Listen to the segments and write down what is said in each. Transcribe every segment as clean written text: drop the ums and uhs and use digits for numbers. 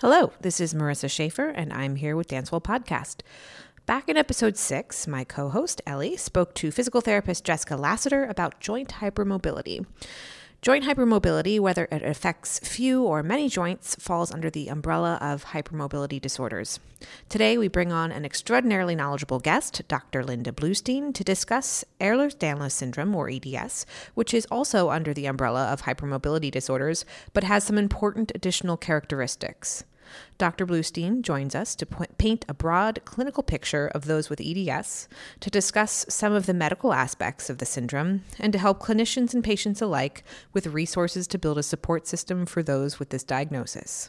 Hello, this is Marissa Schaefer, and I'm here with DanceWell Podcast. Back in episode 6, my co-host Ellie spoke to physical therapist Jessica Lassiter about joint hypermobility. Joint hypermobility, whether it affects few or many joints, falls under the umbrella of hypermobility disorders. Today, we bring on an extraordinarily knowledgeable guest, Dr. Linda Bluestein, to discuss Ehlers-Danlos syndrome, or EDS, which is also under the umbrella of hypermobility disorders, but has some important additional characteristics. Dr. Bluestein joins us to paint a broad clinical picture of those with EDS, to discuss some of the medical aspects of the syndrome, and to help clinicians and patients alike with resources to build a support system for those with this diagnosis.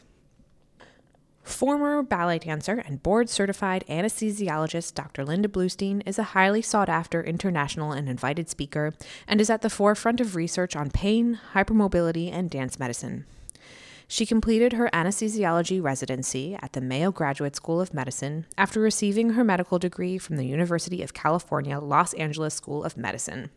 Former ballet dancer and board-certified anesthesiologist Dr. Linda Bluestein is a highly sought-after international and invited speaker and is at the forefront of research on pain, hypermobility, and dance medicine. She completed her anesthesiology residency at the Mayo Graduate School of Medicine after receiving her medical degree from the University of California, Los Angeles School of Medicine.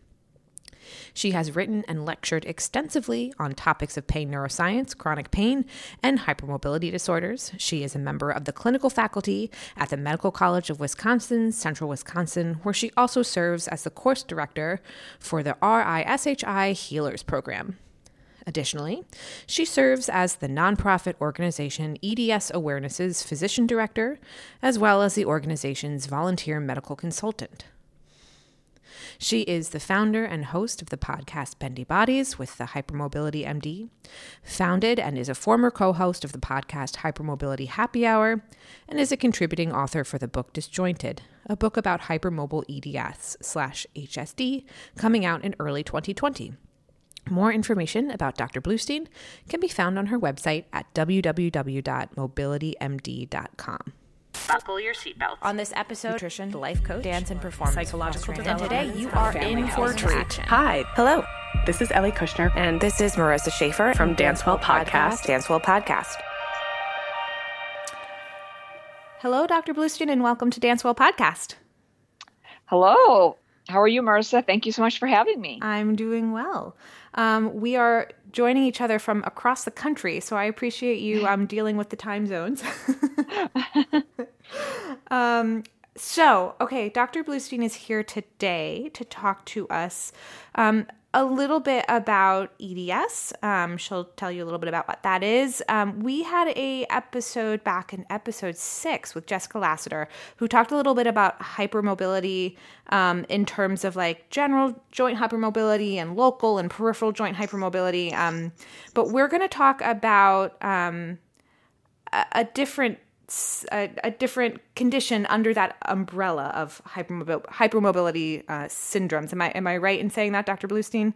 She has written and lectured extensively on topics of pain neuroscience, chronic pain, and hypermobility disorders. She is a member of the clinical faculty at the Medical College of Wisconsin, Central Wisconsin, where she also serves as the course director for the RISHI Healers Program. Additionally, she serves as the nonprofit organization EDS Awareness's physician director, as well as the organization's volunteer medical consultant. She is the founder and host of the podcast Bendy Bodies with the Hypermobility MD, founded and is a former co-host of the podcast Hypermobility Happy Hour, and is a contributing author for the book Disjointed, a book about hypermobile EDS/HSD coming out in early 2020. More information about Dr. Bluestein can be found on her website at www.mobilitymd.com. Buckle your seatbelts. On this episode, nutrition, life coach, dance and performance, psychological development, and today you are in for a treat. Hi. Hello. This is Ellie Kushner. And this is Marissa Schaefer from Dancewell Podcast. Dancewell Podcast. Hello, Dr. Bluestein, and welcome to Dancewell Podcast. Hello. How are you, Marissa? Thank you so much for having me. I'm doing well. We are joining each other from across the country, so I appreciate you dealing with the time zones. Okay, Dr. Bluestein is here today to talk to us a little bit about EDS. She'll tell you a little bit about what that is. We had a episode back in episode 6 with Jessica Lassiter, who talked a little bit about hypermobility in terms of like general joint hypermobility and local and peripheral joint hypermobility. But we're going to talk about a different condition under that umbrella of hypermobility syndromes. Am I right in saying that, Dr. Bluestein?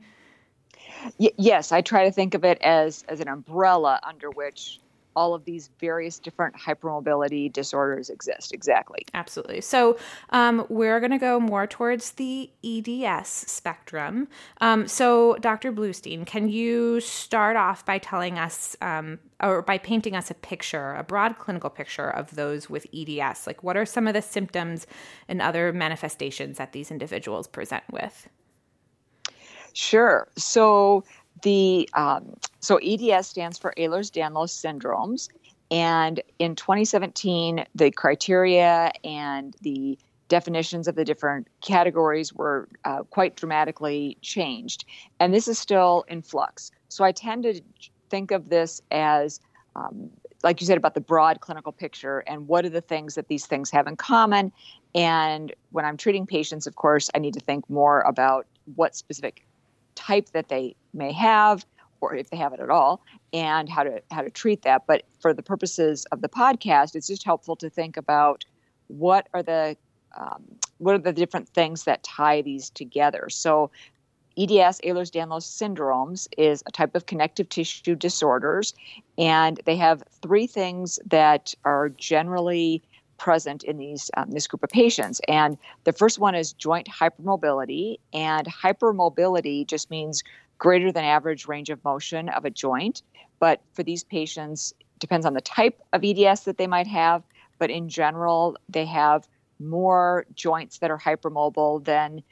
Yes, I try to think of it as an umbrella under which all of these various different hypermobility disorders exist. Exactly. Absolutely. So we're going to go more towards the EDS spectrum. So Dr. Bluestein, can you start off by telling us or by painting us a picture, a broad clinical picture of those with EDS? Like what are some of the symptoms and other manifestations that these individuals present with? Sure. So So EDS stands for Ehlers-Danlos syndromes, and in 2017, the criteria and the definitions of the different categories were quite dramatically changed, and this is still in flux. So I tend to think of this as, like you said, about the broad clinical picture and what are the things that these things have in common, and when I'm treating patients, of course, I need to think more about what specific type that they may have, or if they have it at all, and how to treat that. But for the purposes of the podcast, it's just helpful to think about what are the different things that tie these together. So EDS, Ehlers-Danlos syndromes, is a type of connective tissue disorders, and they have three things that are generally present in these this group of patients. And the first one is joint hypermobility, and hypermobility just means greater than average range of motion of a joint. But for these patients, depends on the type of EDS that they might have, but in general, they have more joints that are hypermobile than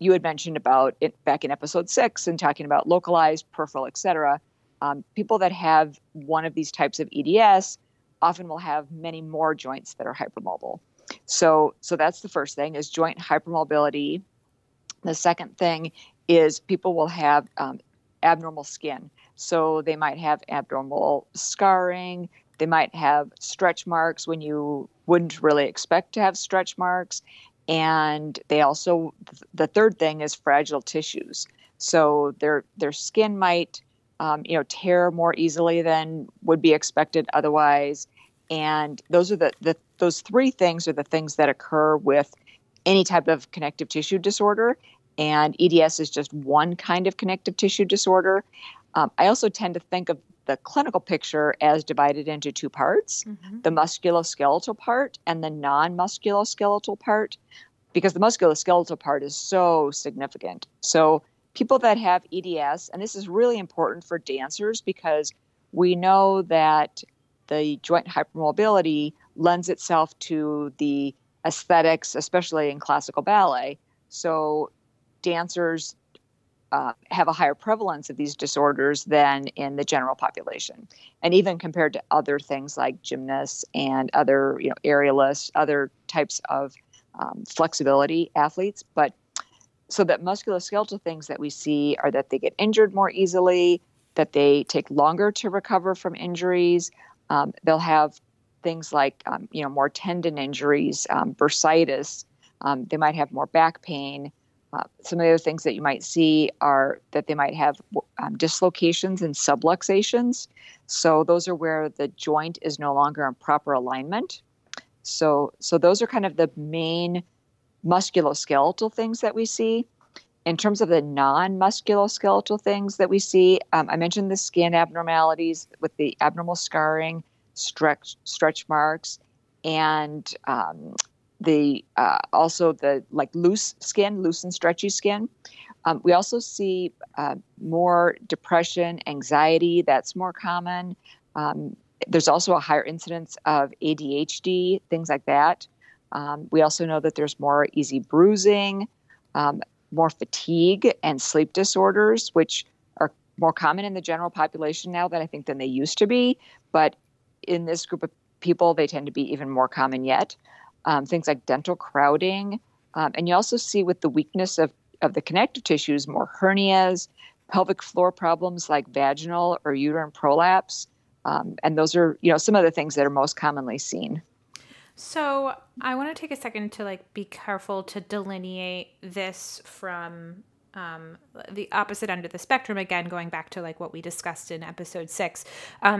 you had mentioned about it back in episode 6 and talking about localized, peripheral, et cetera. People that have one of these types of EDS often will have many more joints that are hypermobile. So that's the first thing, is joint hypermobility. The second thing is people will have abnormal skin. So they might have abnormal scarring. They might have stretch marks when you wouldn't really expect to have stretch marks. And they also, the third thing is fragile tissues. So their skin might, tear more easily than would be expected otherwise. And those are those three things are the things that occur with any type of connective tissue disorder. And EDS is just one kind of connective tissue disorder. I also tend to think of the clinical picture as divided into two parts, mm-hmm. the musculoskeletal part and the non-musculoskeletal part, because the musculoskeletal part is so significant. So people that have EDS, and this is really important for dancers because we know that the joint hypermobility lends itself to the aesthetics, especially in classical ballet. So dancers have a higher prevalence of these disorders than in the general population. And even compared to other things like gymnasts and other, aerialists, other types of flexibility athletes. But so that musculoskeletal things that we see are that they get injured more easily, that they take longer to recover from injuries. They'll have things like, more tendon injuries, bursitis. They might have more back pain. Some of the other things that you might see are that they might have dislocations and subluxations. So those are where the joint is no longer in proper alignment. So those are kind of the main musculoskeletal things that we see. In terms of the non-musculoskeletal things that we see, I mentioned the skin abnormalities with the abnormal scarring, stretch marks, and also the loose skin, loose and stretchy skin. We also see more depression, anxiety. That's more common. There's also a higher incidence of ADHD, things like that. We also know that there's more easy bruising, more fatigue and sleep disorders, which are more common in the general population now than they used to be. But in this group of people, they tend to be even more common yet. Things like dental crowding. And you also see with the weakness of the connective tissues, more hernias, pelvic floor problems like vaginal or uterine prolapse. And those are, some of the things that are most commonly seen. So I want to take a second to be careful to delineate this from the opposite end of the spectrum, again, going back to what we discussed in episode 6,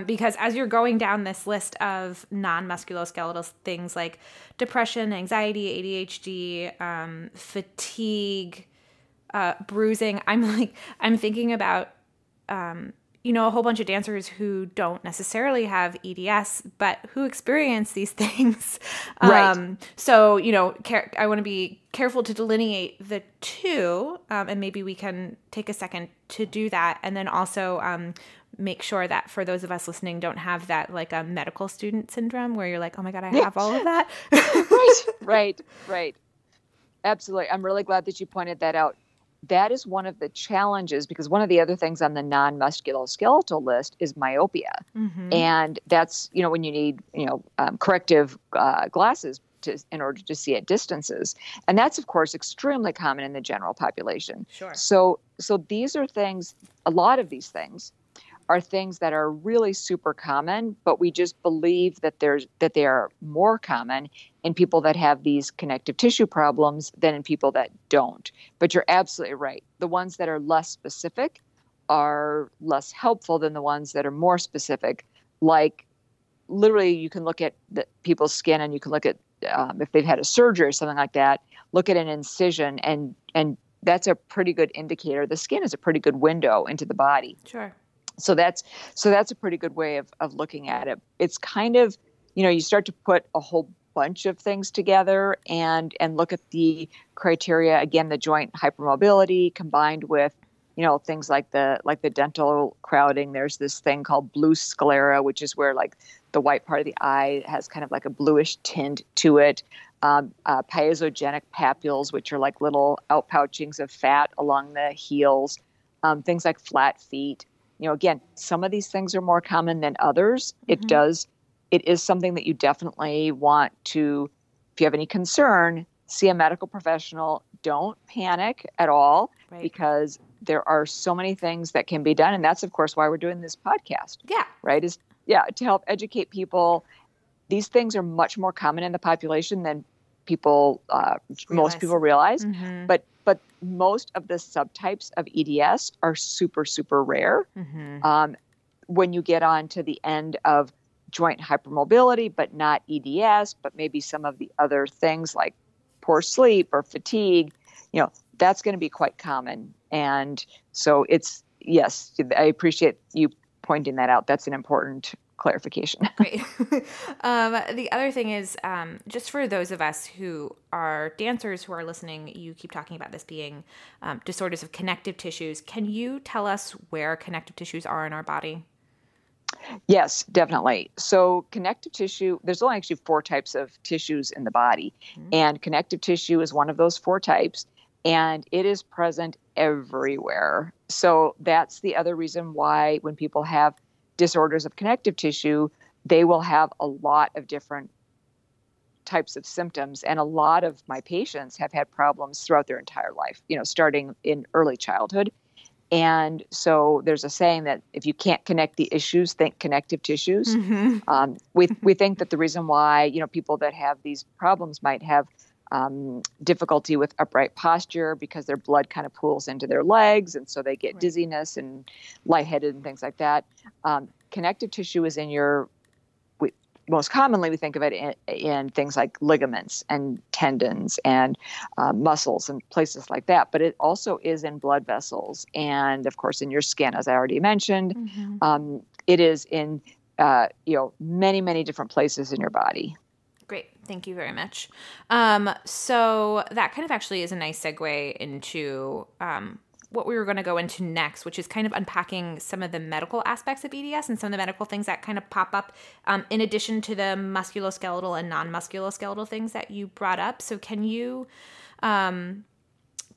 because as you're going down this list of non-musculoskeletal things like depression, anxiety, ADHD, fatigue, bruising, I'm thinking about, a whole bunch of dancers who don't necessarily have EDS, but who experience these things. Right. So, I want to be careful to delineate the two, and maybe we can take a second to do that. And then also make sure that for those of us listening don't have that a medical student syndrome where you're like, oh my God, I have all of that. Right. Absolutely. I'm really glad that you pointed that out. That is one of the challenges, because one of the other things on the non-musculoskeletal list is myopia. Mm-hmm. And that's, when you need, corrective glasses in order to see at distances. And that's, of course, extremely common in the general population. Sure. So these are things, a lot of these things are things that are really super common, but we just believe that they are more common in people that have these connective tissue problems than in people that don't. But you're absolutely right. The ones that are less specific are less helpful than the ones that are more specific. Like literally you can look at people's skin and you can look at if they've had a surgery or something like that, look at an incision and that's a pretty good indicator. The skin is a pretty good window into the body. Sure. So that's a pretty good way of looking at it. It's kind of, you start to put a whole bunch of things together and look at the criteria, again, the joint hypermobility combined with, things like the dental crowding. There's this thing called blue sclera, which is where the white part of the eye has kind of a bluish tint to it. Piezogenic papules, which are little outpouchings of fat along the heels. Things like flat feet. Again, some of these things are more common than others. Mm-hmm. It does it is something that you definitely want to, if you have any concern, see a medical professional. Don't panic at all, right, because there are so many things that can be done. And that's, of course, why we're doing this podcast. Yeah. Right? Is, yeah, to help educate people. These things are much more common in the population than people, most people realize. Mm-hmm. But most of the subtypes of EDS are super, super rare. Mm-hmm. When you get on to the end of joint hypermobility, but not EDS, but maybe some of the other things like poor sleep or fatigue, you know, that's going to be quite common. And so it's, yes, I appreciate you pointing that out. That's an important clarification. Great. The other thing is, just for those of us who are dancers who are listening, you keep talking about this being disorders of connective tissues. Can you tell us where connective tissues are in our body? Yes, definitely. So connective tissue, there's only actually four types of tissues in the body, mm-hmm, and connective tissue is one of those four types, and it is present everywhere. So that's the other reason why when people have disorders of connective tissue, they will have a lot of different types of symptoms. And a lot of my patients have had problems throughout their entire life, you know, starting in early childhood. And so there's a saying that if you can't connect the issues, think connective tissues. Mm-hmm. We think that the reason why, you know, people that have these problems might have difficulty with upright posture because their blood kind of pools into their legs. And so they get, right, dizziness and lightheaded and things like that. Connective tissue is in your, most commonly we think of it in things like ligaments and tendons and muscles and places like that. But it also is in blood vessels and, of course, in your skin, as I already mentioned. Mm-hmm. It is in, you know, many, many different places in your body. Great. Thank you very much. So that kind of actually is a nice segue into what we were going to go into next, which is kind of unpacking some of the medical aspects of EDS and some of the medical things that kind of pop up in addition to the musculoskeletal and non-musculoskeletal things that you brought up. So can you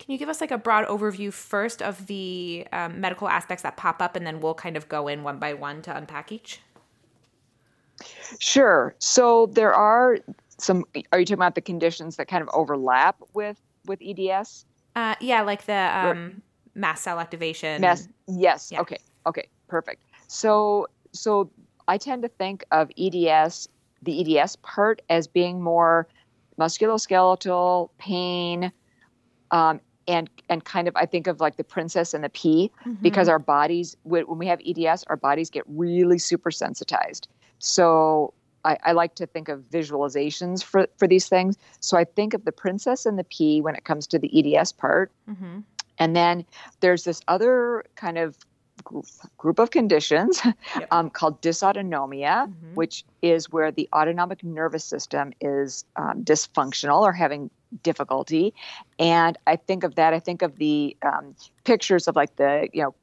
give us like a broad overview first of the medical aspects that pop up, and then we'll kind of go in one by one to unpack each? Sure. So there are some, are you talking about the conditions that kind of overlap with EDS? Yeah, like the mast cell activation. Yes. Yeah. Okay. Perfect. So I tend to think of EDS, the EDS part, as being more musculoskeletal, pain, and kind of, I think of like the princess and the pea, mm-hmm, because our bodies, when we have EDS, our bodies get really super sensitized. So I like to think of visualizations for these things. So I think of the princess and the pea when it comes to the EDS part. Mm-hmm. And then there's this other kind of group of conditions, yep, called dysautonomia, mm-hmm, which is where the autonomic nervous system is dysfunctional or having difficulty. And I think of that. I think of the pictures of like the, you know,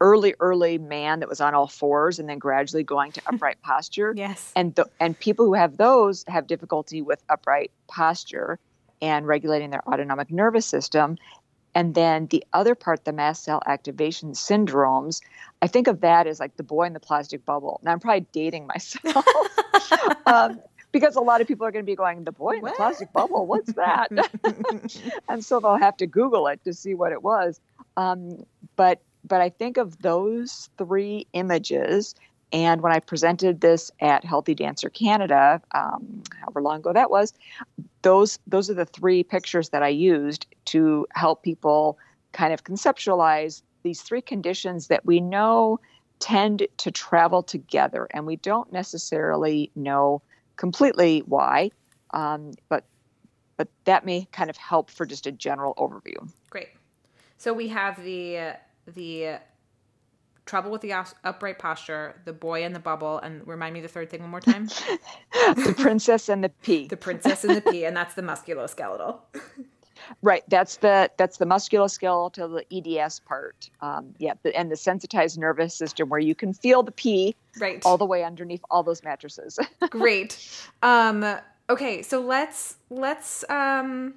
early man that was on all fours and then gradually going to upright posture. Yes. And people who have those have difficulty with upright posture and regulating their autonomic nervous system. And then the other part, the mast cell activation syndromes, I think of that as like the boy in the plastic bubble. Now I'm probably dating myself because a lot of people are going to be going, the boy in the plastic bubble, what's that? And so they'll have to Google it to see what it was. But I think of those three images, and when I presented this at Healthy Dancer Canada, however long ago that was, those are the three pictures that I used to help people kind of conceptualize these three conditions that we know tend to travel together, and we don't necessarily know completely why, but that may kind of help for just a general overview. Great. So we have the trouble with the upright posture, the boy in the bubble, and remind me the third thing one more time. The princess and the pea. The princess and the pea, and that's the musculoskeletal. Right. That's the musculoskeletal, the EDS part. And the sensitized nervous system where you can feel the pea right all the way underneath all those mattresses. Great. Okay. So let's unpack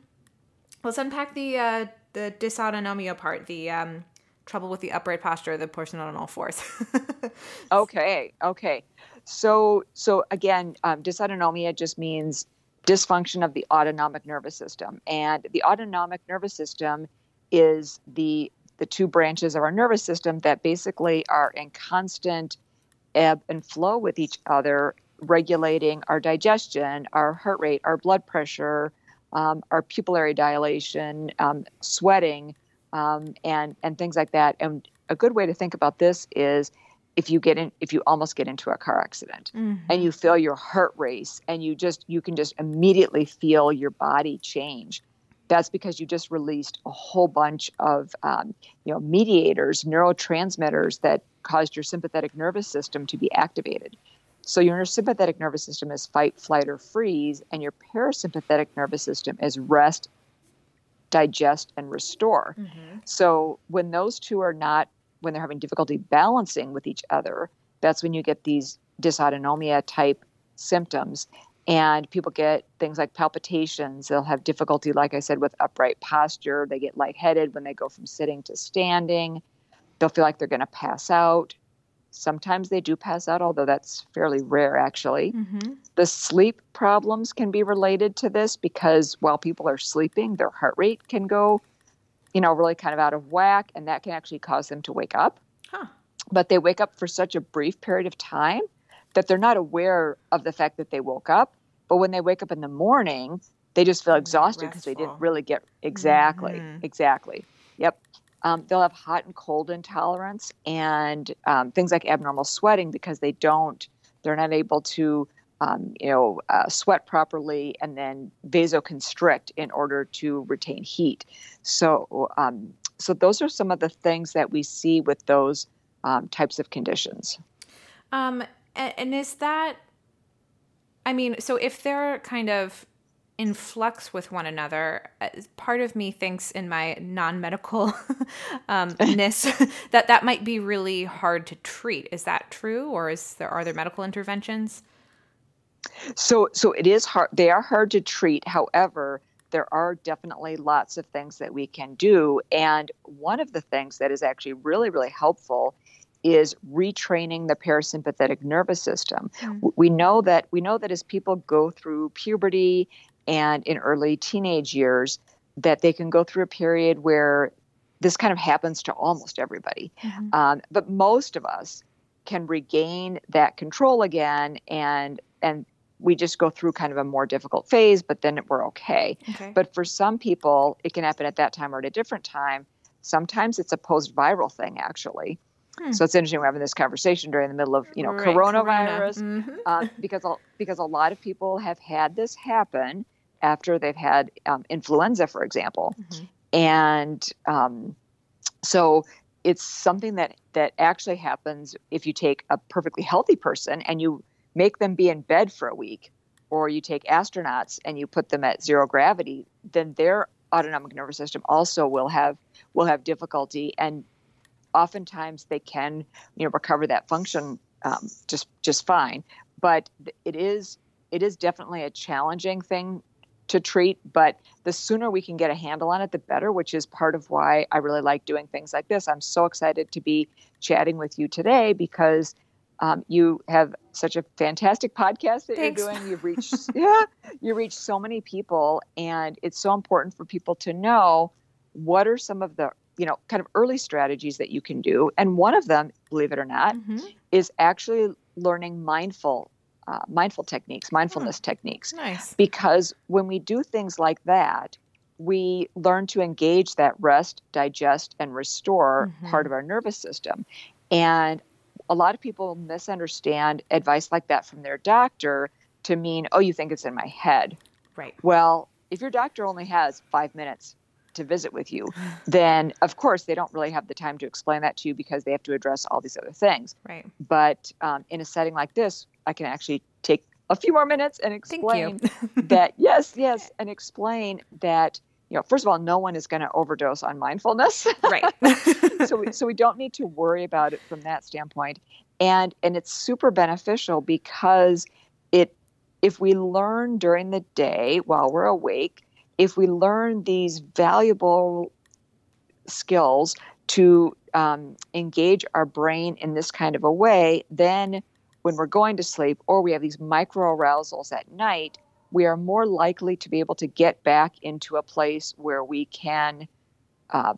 the dysautonomia part. The trouble with the upright posture, the person on all fours. Okay. So again, dysautonomia just means dysfunction of the autonomic nervous system. And the autonomic nervous system is the two branches of our nervous system that basically are in constant ebb and flow with each other, regulating our digestion, our heart rate, our blood pressure, our pupillary dilation, sweating, and things like that. And a good way to think about this is if you almost get into a car accident, mm-hmm. and you feel your heart race and you can just immediately feel your body change. That's because you just released a whole bunch of, mediators, neurotransmitters that caused your sympathetic nervous system to be activated. So your sympathetic nervous system is fight, flight, or freeze, and your parasympathetic nervous system is rest, digest, and restore. Mm-hmm. So when those two are not, when they're having difficulty balancing with each other, that's when you get these dysautonomia type symptoms. And people get things like palpitations. They'll have difficulty, like I said, with upright posture. They get lightheaded when they go from sitting to standing. They'll feel like they're going to pass out. Sometimes they do pass out, although that's fairly rare, actually. Mm-hmm. The sleep problems can be related to this because while people are sleeping, their heart rate can go really kind of out of whack, and that can actually cause them to wake up. Huh. But they wake up for such a brief period of time that they're not aware of the fact that they woke up. But when they wake up in the morning, they just feel exhausted because they didn't really get exactly. Yep. They'll have hot and cold intolerance and things like abnormal sweating because they're not able to sweat properly and then vasoconstrict in order to retain heat. So those are some of the things that we see with those types of conditions. And is that, so if they're kind of in flux with one another, part of me thinks in my non-medical ness that might be really hard to treat. Is that true? Or are there medical interventions? So it is hard. They are hard to treat. However, there are definitely lots of things that we can do. And one of the things that is actually really, really helpful is retraining the parasympathetic nervous system. Mm-hmm. We know that as people go through puberty and in early teenage years, that they can go through a period where this kind of happens to almost everybody. Mm-hmm. But most of us can regain that control again and we just go through kind of a more difficult phase, but then we're okay. But for some people, it can happen at that time or at a different time. Sometimes it's a post-viral thing, actually. So it's interesting we're having this conversation during the middle of, coronavirus, mm-hmm. because a lot of people have had this happen after they've had influenza, for example. Mm-hmm. And so it's something that actually happens if you take a perfectly healthy person and you make them be in bed for a week, or you take astronauts and you put them at zero gravity, then their autonomic nervous system also will have difficulty, and oftentimes they can recover that function just fine. But it is definitely a challenging thing to treat, but the sooner we can get a handle on it, the better, which is part of why I really like doing things like this. I'm so excited to be chatting with you today because you have such a fantastic podcast that Thanks. You're doing. You reach so many people, and it's so important for people to know what are some of the, kind of early strategies that you can do. And one of them, believe it or not, mm-hmm. is actually learning mindfulness techniques. Nice. Because when we do things like that, we learn to engage that rest, digest, and restore mm-hmm. part of our nervous system. And a lot of people misunderstand advice like that from their doctor to mean, oh, you think it's in my head. Right. Well, if your doctor only has 5 minutes to visit with you, then of course they don't really have the time to explain that to you because they have to address all these other things. Right. But in a setting like this, I can actually take a few more minutes and explain that. Yes. And explain that, first of all, no one is going to overdose on mindfulness. Right. So we don't need to worry about it from that standpoint. And it's super beneficial because if we learn during the day while we're awake, if we learn these valuable skills to engage our brain in this kind of a way, then when we're going to sleep, or we have these microarousals at night, we are more likely to be able to get back into a place where we can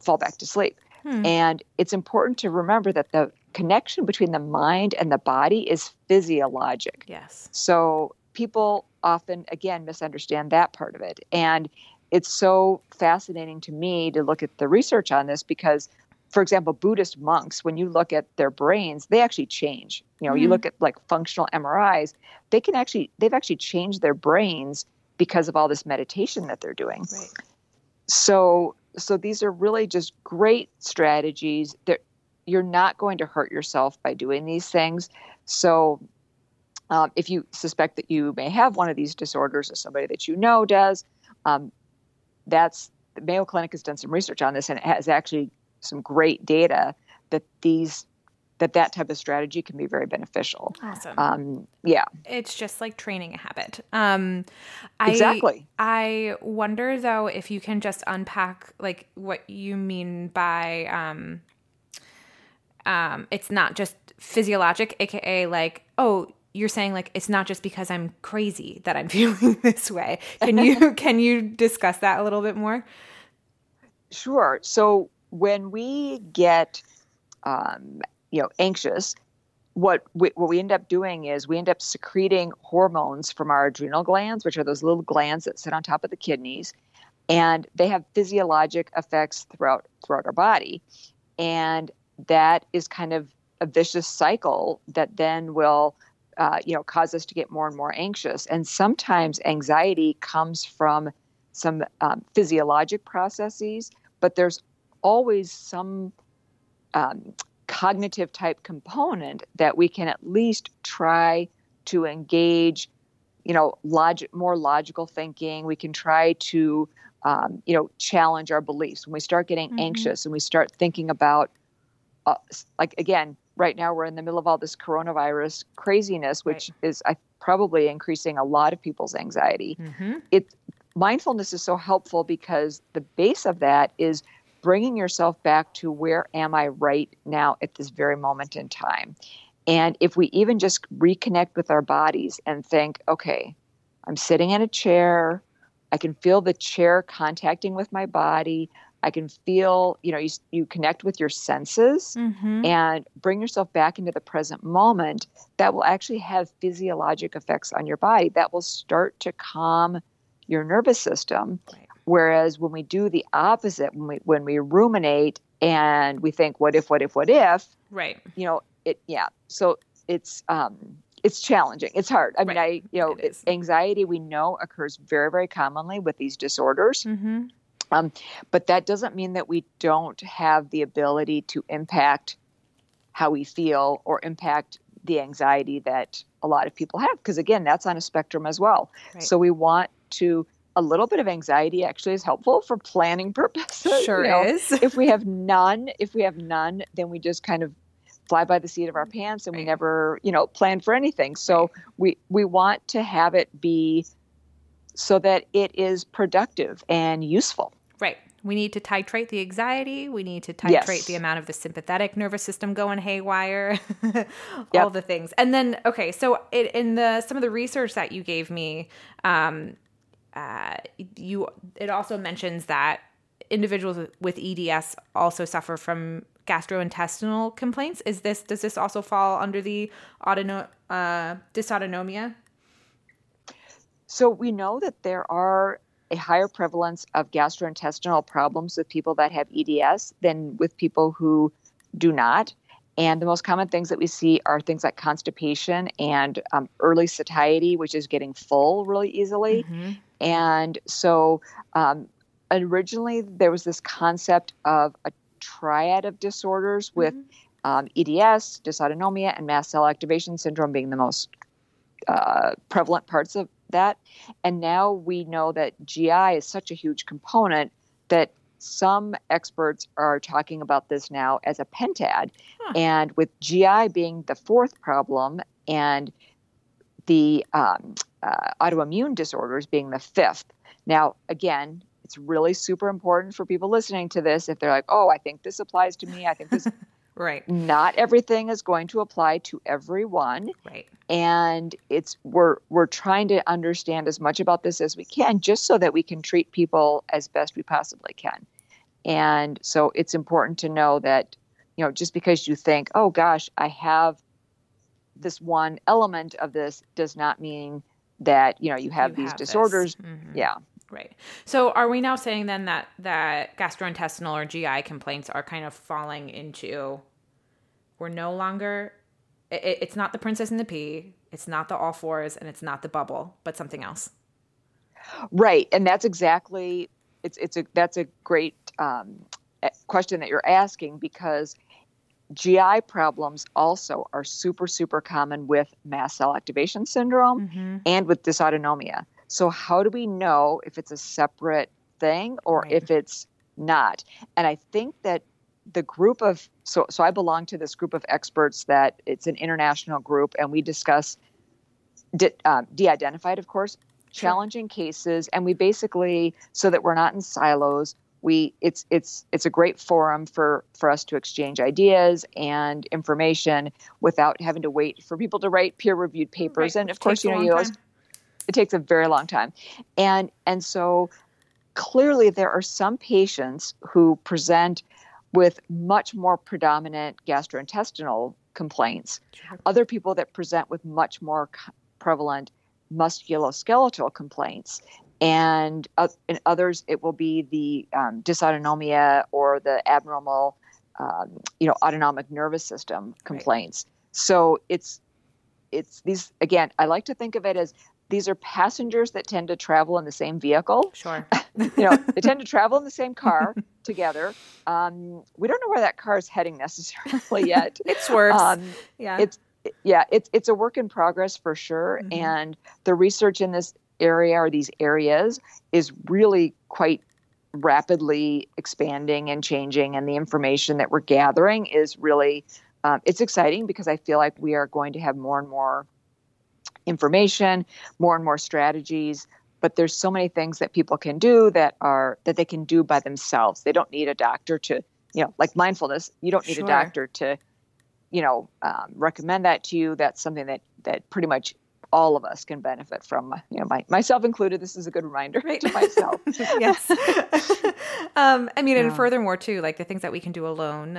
fall back to sleep. And it's important to remember that the connection between the mind and the body is physiologic. Yes. So people often, again, misunderstand that part of it. And it's so fascinating to me to look at the research on this because, for example, Buddhist monks, when you look at their brains, they actually change. You know, you look at like functional MRIs, they can actually, they've actually changed their brains because of all this meditation that they're doing. Right. So these are really just great strategies that you're not going to hurt yourself by doing these things. So if you suspect that you may have one of these disorders or somebody that you know does, the Mayo Clinic has done some research on this, and it has actually some great data that that type of strategy can be very beneficial. Awesome. Yeah. It's just like training a habit. Exactly. I wonder though, if you can just unpack like what you mean by, it's not just physiologic, AKA like, oh, you're saying like, it's not just because I'm crazy that I'm feeling this way. Can you discuss that a little bit more? Sure. So when we get, anxious, what we end up doing is we end up secreting hormones from our adrenal glands, which are those little glands that sit on top of the kidneys, and they have physiologic effects throughout our body. And that is kind of a vicious cycle that then will, cause us to get more and more anxious. And sometimes anxiety comes from some physiologic processes, but there's always some cognitive type component that we can at least try to engage, more logical thinking. We can try to, challenge our beliefs. When we start getting anxious and we start thinking about, again, right now we're in the middle of all this coronavirus craziness, which is probably increasing a lot of people's anxiety. Mindfulness is so helpful because the base of that is bringing yourself back to where am I right now at this very moment in time. And if we even just reconnect with our bodies and think, okay, I'm sitting in a chair. I can feel the chair contacting with my body. I can feel, you connect with your senses and bring yourself back into the present moment. That will actually have physiologic effects on your body. That will start to calm your nervous system. Right. Whereas when we do the opposite, when we ruminate and we think, what if, right. So it's challenging. It's hard. I mean, anxiety we know occurs very, very commonly with these disorders. But that doesn't mean that we don't have the ability to impact how we feel or impact the anxiety that a lot of people have. Because again, that's on a spectrum as well. Right. So we want to, a little bit of anxiety actually is helpful for planning purposes. Sure is. If we have none, then we just kind of fly by the seat of our pants and we never, plan for anything. So we want to have it be so that it is productive and useful. Right. We need to titrate the anxiety. We need to titrate the amount of the sympathetic nervous system going haywire, all the things. And then, some of the research that you gave me, it also mentions that individuals with EDS also suffer from gastrointestinal complaints. Does this also fall under the dysautonomia? So we know that there are a higher prevalence of gastrointestinal problems with people that have EDS than with people who do not. And the most common things that we see are things like constipation and early satiety, which is getting full really easily. And so originally there was this concept of a triad of disorders with EDS, dysautonomia, and mast cell activation syndrome being the most prevalent parts of that. And now we know that GI is such a huge component that some experts are talking about this now as a pentad. And with GI being the fourth problem and the autoimmune disorders being the fifth. Now, again, it's really super important for people listening to this. If they're like, oh, I think this applies to me. Right. Not everything is going to apply to everyone. Right. And it's we're trying to understand as much about this as we can, just so that we can treat people as best we possibly can. And so it's important to know that, you know, just because you think, oh gosh, I have this one element of this, does not mean that, you know, you have disorders. Mm-hmm. Yeah. Right. So are we now saying then that gastrointestinal or GI complaints are kind of falling into, we're no longer, it's not the princess and the pea, it's not the all fours, and it's not the bubble, but something else. Right. And that's exactly, that's a great question that you're asking, because GI problems also are super, super common with mast cell activation syndrome mm-hmm. and with dysautonomia. So how do we know if it's a separate thing or right. if it's not? And I think that the group of so I belong to this group of experts that it's an international group, and we discuss de-identified, of course, challenging sure. cases, and we basically, so that we're not in silos, it's a great forum for us to exchange ideas and information without having to wait for people to write peer-reviewed papers. Right. And of course, you know, it takes a very long time. And so clearly there are some patients who present with much more predominant gastrointestinal complaints, other people that present with much more prevalent musculoskeletal complaints, and in others it will be the dysautonomia or the abnormal, autonomic nervous system complaints. Right. So it's these, again, I like to think of it as, these are passengers that tend to travel in the same vehicle. Sure. They tend to travel in the same car together. We don't know where that car is heading necessarily yet. It's worse. It's a work in progress for sure. Mm-hmm. And the research in this area or these areas is really quite rapidly expanding and changing. And the information that we're gathering is really, it's exciting, because I feel like we are going to have more and more information, more and more strategies, but there's so many things that people can do that they can do by themselves. They don't need a doctor to, like mindfulness, you don't need Sure. a doctor to, recommend that to you. That's something that pretty much all of us can benefit from, myself included. This is a good reminder right. to myself. Yes. And furthermore too, like the things that we can do alone,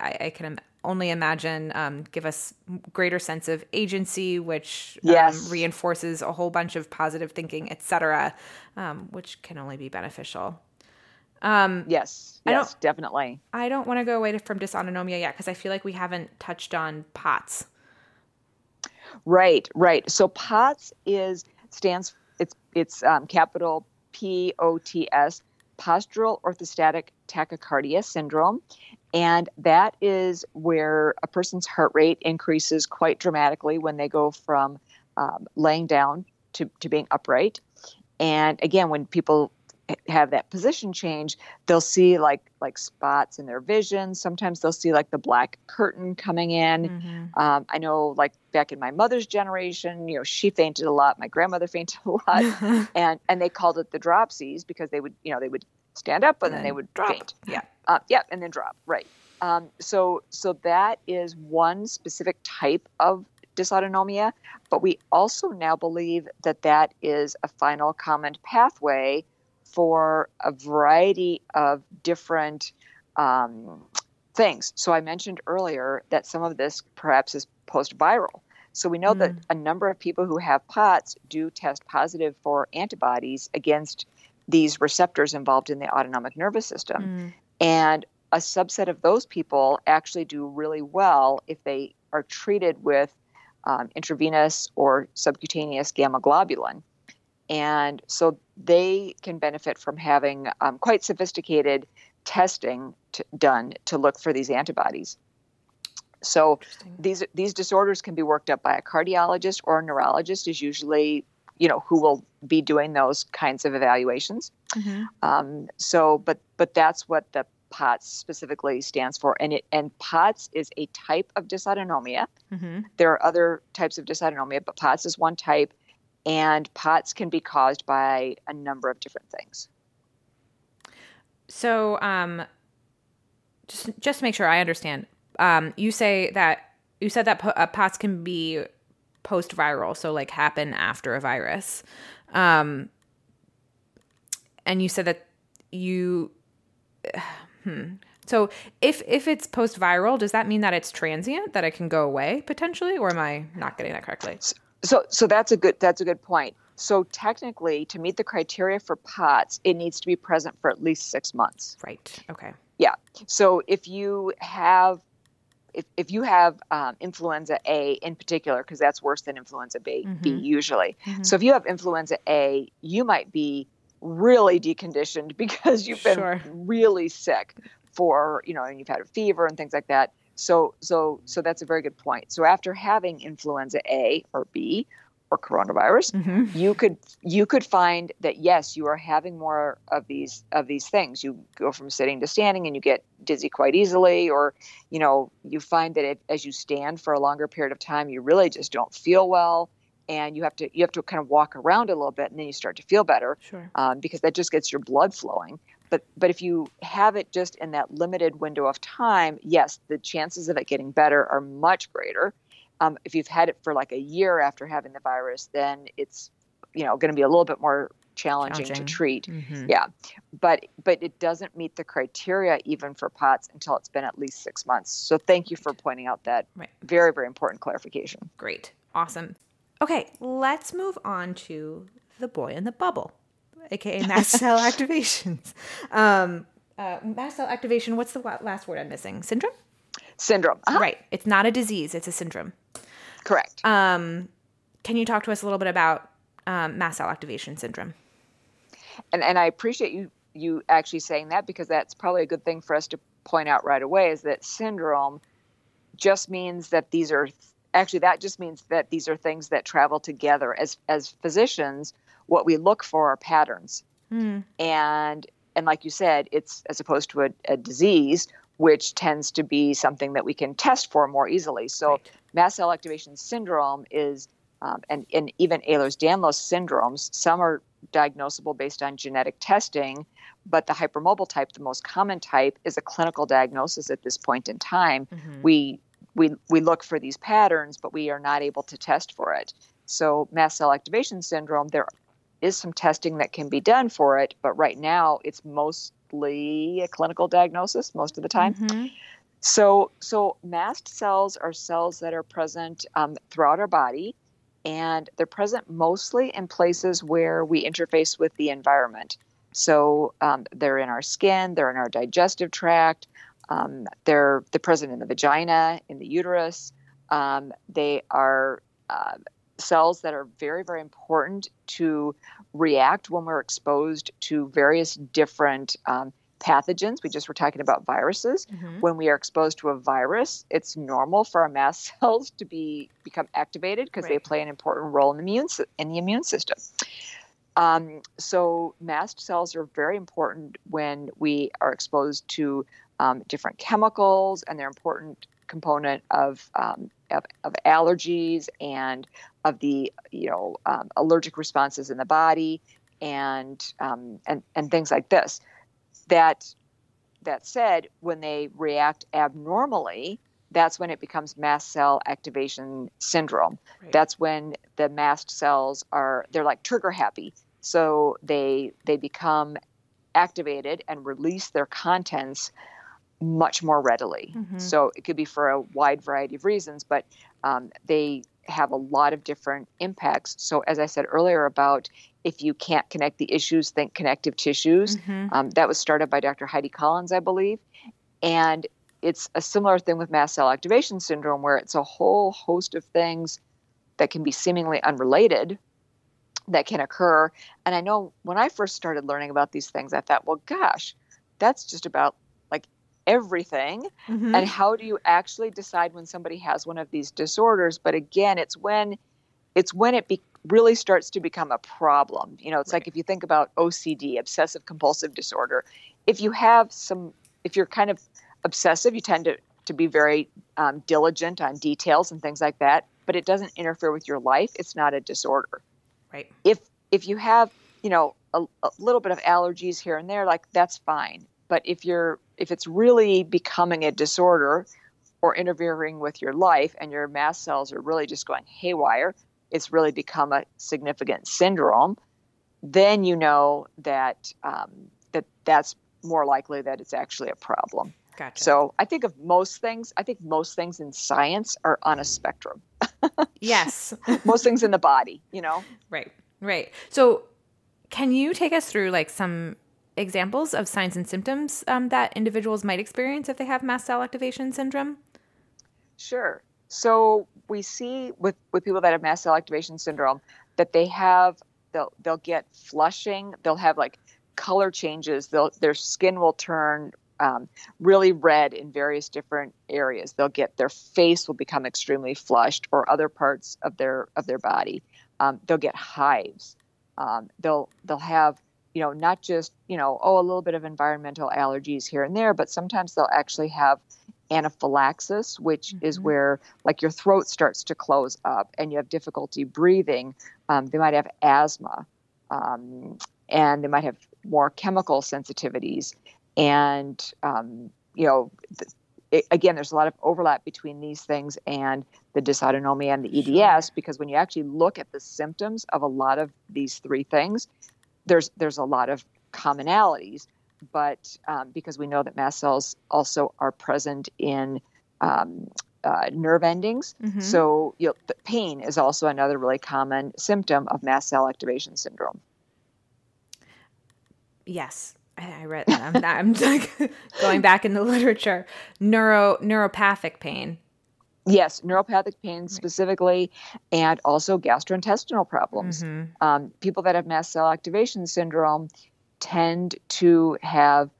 I can only imagine, give us greater sense of agency, which yes. Reinforces a whole bunch of positive thinking, etc., which can only be beneficial. Definitely. I don't want to go away from dysautonomia yet, because I feel like we haven't touched on POTS. Right. So POTS stands, it's capital POTS, Postural Orthostatic Tachycardia Syndrome. And that is where a person's heart rate increases quite dramatically when they go from laying down to being upright. And again, when people have that position change, they'll see like spots in their vision. Sometimes they'll see like the black curtain coming in. Mm-hmm. I know like back in my mother's generation, she fainted a lot. My grandmother fainted a lot, and they called it the dropsies, because they would stand up and then they would drop. Faint. Yeah. And then drop. Right. So that is one specific type of dysautonomia, but we also now believe that is a final common pathway for a variety of different things. So I mentioned earlier that some of this perhaps is post-viral. So we know that a number of people who have POTS do test positive for antibodies against these receptors involved in the autonomic nervous system. And a subset of those people actually do really well if they are treated with intravenous or subcutaneous gamma globulin. And so they can benefit from having quite sophisticated testing done to look for these antibodies. So these disorders can be worked up by a cardiologist, or a neurologist is usually, who will be doing those kinds of evaluations. Mm-hmm. But that's what the POTS specifically stands for. And POTS is a type of dysautonomia. Mm-hmm. There are other types of dysautonomia, but POTS is one type. And POTS can be caused by a number of different things. So just to make sure I understand, You said that POTS can be post-viral, so like happen after a virus. And you said that So if it's post-viral, does that mean that it's transient, that it can go away potentially, or am I not getting that correctly? So that's a good point. So technically, to meet the criteria for POTS, it needs to be present for at least 6 months. Right. Okay. Yeah. So if you have influenza A in particular, because that's worse than influenza B, mm-hmm. B usually. Mm-hmm. So if you have influenza A, you might be really deconditioned because you've been really sick for, and you've had a fever and things like that. So that's a very good point. So after having influenza A or B or coronavirus, mm-hmm. you could find that, yes, you are having more of these things. You go from sitting to standing and you get dizzy quite easily, or, you find that as you stand for a longer period of time, you really just don't feel well. And you have to kind of walk around a little bit, and then you start to feel better, because that just gets your blood flowing. But if you have it just in that limited window of time, yes, the chances of it getting better are much greater. If you've had it for like a year after having the virus, then it's, going to be a little bit more challenging to treat. Mm-hmm. Yeah. But it doesn't meet the criteria even for POTS until it's been at least 6 months. So thank you for pointing out that very, very important clarification. Great. Awesome. Okay, let's move on to the boy in the bubble, aka mast cell activations. Mast cell activation. What's the last word I'm missing? Syndrome. Syndrome. Uh-huh. Right. It's not a disease. It's a syndrome. Correct. Can you talk to us a little bit about mast cell activation syndrome? And I appreciate you actually saying that, because that's probably a good thing for us to point out right away, is that syndrome just means that these are. Actually, that just means that these are things that travel together. As physicians, what we look for are patterns. Mm. And like you said, it's as opposed to a disease, which tends to be something that we can test for more easily. So mast cell activation syndrome is, and even Ehlers-Danlos syndromes, some are diagnosable based on genetic testing, but the hypermobile type, the most common type, is a clinical diagnosis at this point in time. Mm-hmm. We look for these patterns, but we are not able to test for it. So mast cell activation syndrome, there is some testing that can be done for it, but right now it's mostly a clinical diagnosis most of the time. Mm-hmm. So mast cells are cells that are present throughout our body, and they're present mostly in places where we interface with the environment. So they're in our skin, they're in our digestive tract, they're present in the vagina, in the uterus. They are cells that are very, very important to react when we're exposed to various different pathogens. We just were talking about viruses. Mm-hmm. When we are exposed to a virus, it's normal for our mast cells to become activated, because they play an important role in the immune system. So mast cells are very important when we are exposed to different chemicals, and they're an important component of allergies and of the allergic responses in the body, and things like this. That said, when they react abnormally, that's when it becomes mast cell activation syndrome. Right. That's when the mast cells they're like trigger happy. So they become activated and release their contents much more readily. Mm-hmm. So it could be for a wide variety of reasons, but they have a lot of different impacts. So as I said earlier about, if you can't connect the issues, think connective tissues. Mm-hmm. That was started by Dr. Heidi Collins, I believe. And it's a similar thing with mast cell activation syndrome, where it's a whole host of things that can be seemingly unrelated that can occur. And I know when I first started learning about these things, I thought, well, gosh, that's just about like everything. Mm-hmm. And how do you actually decide when somebody has one of these disorders? But again, it's when it really starts to become a problem. Like if you think about OCD, obsessive compulsive disorder, if you're kind of obsessive, you tend to be very diligent on details and things like that, but it doesn't interfere with your life. It's not a disorder. Right. If you have, a little bit of allergies here and there, like that's fine. But if it's really becoming a disorder, or interfering with your life, and your mast cells are really just going haywire, it's really become a significant syndrome, then you know that that's more likely that it's actually a problem. Gotcha. So I think of most things, in science are on a spectrum. Yes. Most things in the body, you know? Right, right. So can you take us through like some examples of signs and symptoms that individuals might experience if they have mast cell activation syndrome? Sure. So we see with people that have mast cell activation syndrome that they have, they'll get flushing, they'll have like color changes, their skin will turn really red in various different areas. They'll get, their face will become extremely flushed, or other parts of their body. They'll get hives. They'll have, not just, a little bit of environmental allergies here and there, but sometimes they'll actually have anaphylaxis, which mm-hmm. is where like your throat starts to close up and you have difficulty breathing. They might have asthma, and they might have more chemical sensitivities. And, again, there's a lot of overlap between these things and the dysautonomia and the EDS, because when you actually look at the symptoms of a lot of these three things, there's a lot of commonalities, but because we know that mast cells also are present in nerve endings. Mm-hmm. So the pain is also another really common symptom of mast cell activation syndrome. Yes. I read that. I'm going back in the literature. Neuropathic pain. Yes, neuropathic pain specifically, and also gastrointestinal problems. Mm-hmm. People that have mast cell activation syndrome tend to have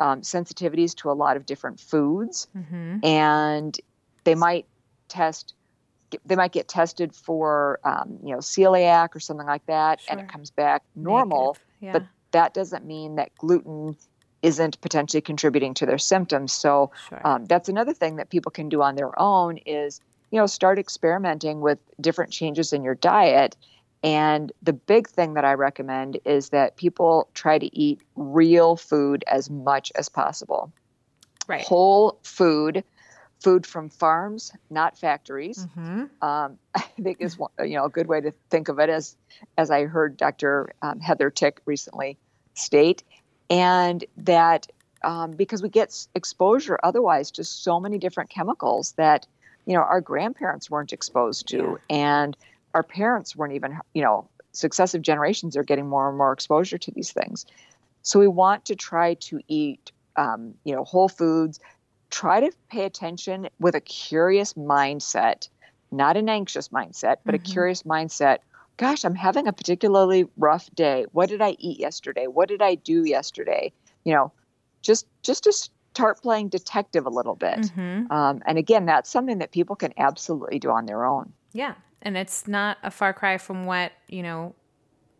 sensitivities to a lot of different foods, mm-hmm. and they might get tested for celiac or something like that, sure. and it comes back normal, yeah. but that doesn't mean that gluten isn't potentially contributing to their symptoms. So sure. That's another thing that people can do on their own is, start experimenting with different changes in your diet. And the big thing that I recommend is that people try to eat real food as much as possible. Right. Whole food from farms, not factories. Mm-hmm. I think is a good way to think of it, as I heard Dr. Heather Tick recently state, and that because we get exposure otherwise to so many different chemicals that our grandparents weren't exposed to, yeah. and our parents weren't even. Successive generations are getting more and more exposure to these things, so we want to try to eat whole foods. Try to pay attention with a curious mindset, not an anxious mindset, but mm-hmm. a curious mindset. Gosh, I'm having a particularly rough day. What did I eat yesterday? What did I do yesterday? Just to start playing detective a little bit. Mm-hmm. And again, that's something that people can absolutely do on their own. Yeah. And it's not a far cry from what,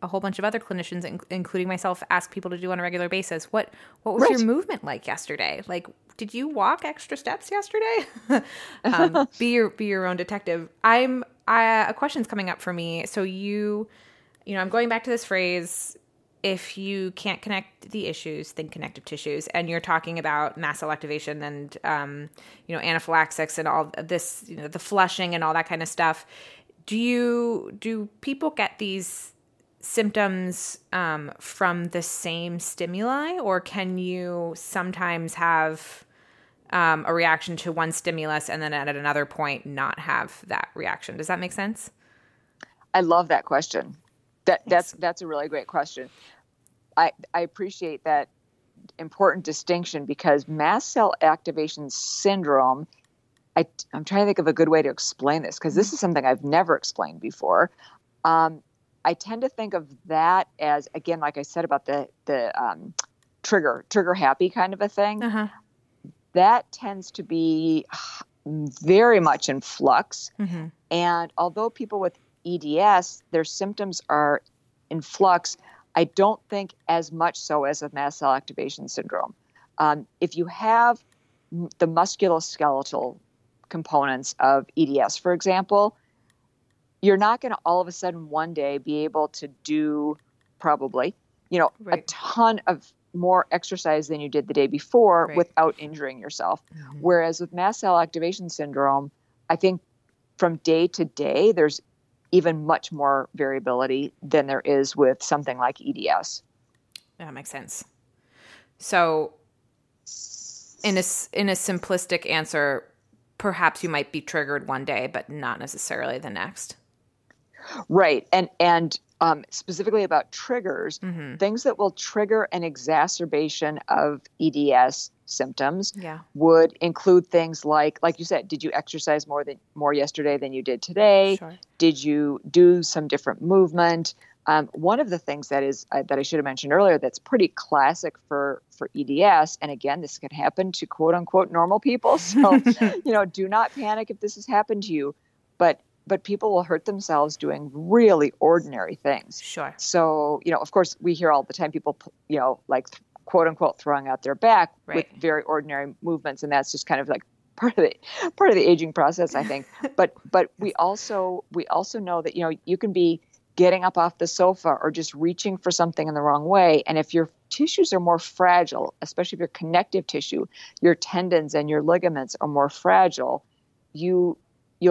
a whole bunch of other clinicians, including myself, ask people to do on a regular basis. What was right. your movement like yesterday? Like, did you walk extra steps yesterday? Be your own detective. A question's coming up for me. So I'm going back to this phrase, if you can't connect the issues, think connective tissues. And you're talking about mast cell activation and, anaphylaxis and all this, the flushing and all that kind of stuff. Do people get these symptoms from the same stimuli, or can you sometimes have a reaction to one stimulus and then at another point not have that reaction? Does that make sense? I love that question. That's a really great question. I appreciate that important distinction, because mast cell activation syndrome, I'm trying to think of a good way to explain this, because this is something I've never explained before. I tend to think of that as, again, like I said about the trigger happy kind of a thing. Uh-huh. That tends to be very much in flux. Mm-hmm. And although people with EDS, their symptoms are in flux, I don't think as much so as with mast cell activation syndrome. If you have the musculoskeletal components of EDS, for example, you're not going to all of a sudden one day be able to do probably, right. a ton of more exercise than you did the day before without injuring yourself. Mm-hmm. Whereas with mast cell activation syndrome, I think from day to day, there's even much more variability than there is with something like EDS. That makes sense. So in a simplistic answer, perhaps you might be triggered one day, but not necessarily the next. Right. And specifically about triggers, mm-hmm. things that will trigger an exacerbation of EDS symptoms would include things like you said, did you exercise more yesterday than you did today? Sure. Did you do some different movement? One of the things that is that I should have mentioned earlier that's pretty classic for EDS, and again, this can happen to quote-unquote normal people, so do not panic if this has happened to you, but people will hurt themselves doing really ordinary things. Sure. So, of course, we hear all the time people, like quote-unquote throwing out their back with very ordinary movements, and that's just kind of like part of the aging process, I think. But we also know that, you can be getting up off the sofa or just reaching for something in the wrong way. And if your tissues are more fragile, especially if your connective tissue, your tendons and your ligaments are more fragile, you'll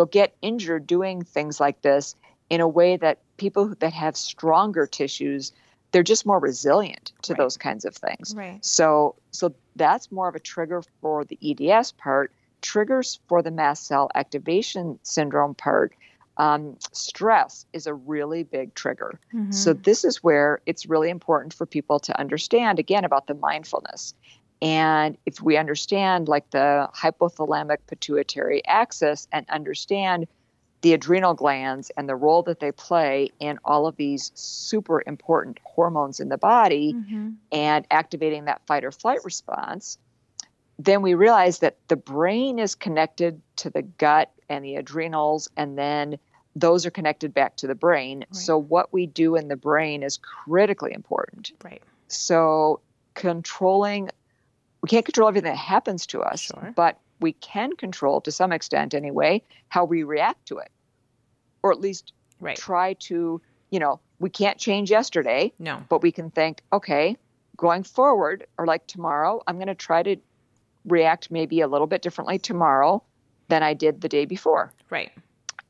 get injured doing things like this in a way that people that have stronger tissues, they're just more resilient to those kinds of things. Right. So that's more of a trigger for the EDS part. Triggers for the mast cell activation syndrome part, stress is a really big trigger. Mm-hmm. So this is where it's really important for people to understand, again, about the mindfulness. And if we understand like the hypothalamic pituitary axis and understand the adrenal glands and the role that they play in all of these super important hormones in the body mm-hmm. and activating that fight or flight response, then we realize that the brain is connected to the gut and the adrenals, and then those are connected back to the brain. Right. So what we do in the brain is critically important. Right. So we can't control everything that happens to us, sure. but we can control, to some extent anyway, how we react to it, or at least try to, we can't change yesterday, but we can think, okay, going forward or like tomorrow, I'm going to try to react maybe a little bit differently tomorrow than I did the day before. Right.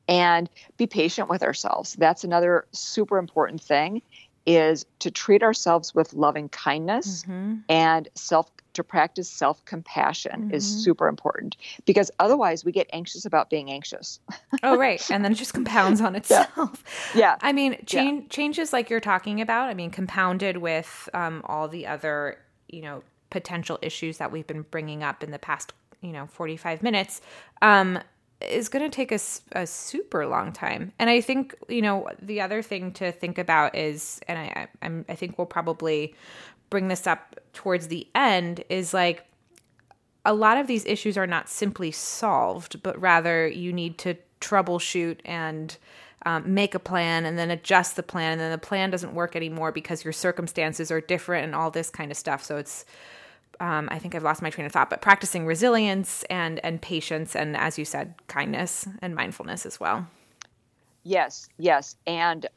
And be patient with ourselves. That's another super important thing, is to treat ourselves with loving kindness mm-hmm. and to practice self-compassion mm-hmm. is super important, because otherwise we get anxious about being anxious. Oh, right. And then it just compounds on itself. Yeah. I mean, changes like you're talking about, I mean, compounded with all the other, potential issues that we've been bringing up in the past, 45 minutes, is going to take us a super long time. And I think, the other thing to think about is, and I think we'll probably bring this up towards the end, is like a lot of these issues are not simply solved, but rather you need to troubleshoot and make a plan and then adjust the plan. And then the plan doesn't work anymore because your circumstances are different and all this kind of stuff. So it's, I think I've lost my train of thought, but practicing resilience and patience and, as you said, kindness and mindfulness as well. Yes. And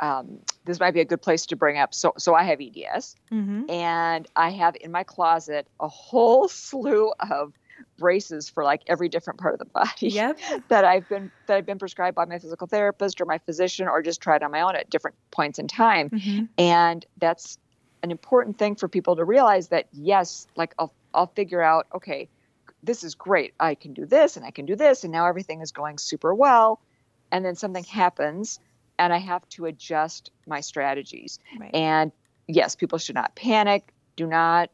this might be a good place to bring up. So I have EDS mm-hmm. and I have in my closet a whole slew of braces for like every different part of the body that I've been prescribed by my physical therapist or my physician, or just tried on my own at different points in time. Mm-hmm. And that's an important thing for people to realize, that yes, like I'll figure out, okay, this is great. I can do this and I can do this. And now everything is going super well. And then something happens and I have to adjust my strategies. Right. And yes, people should not panic. Do not,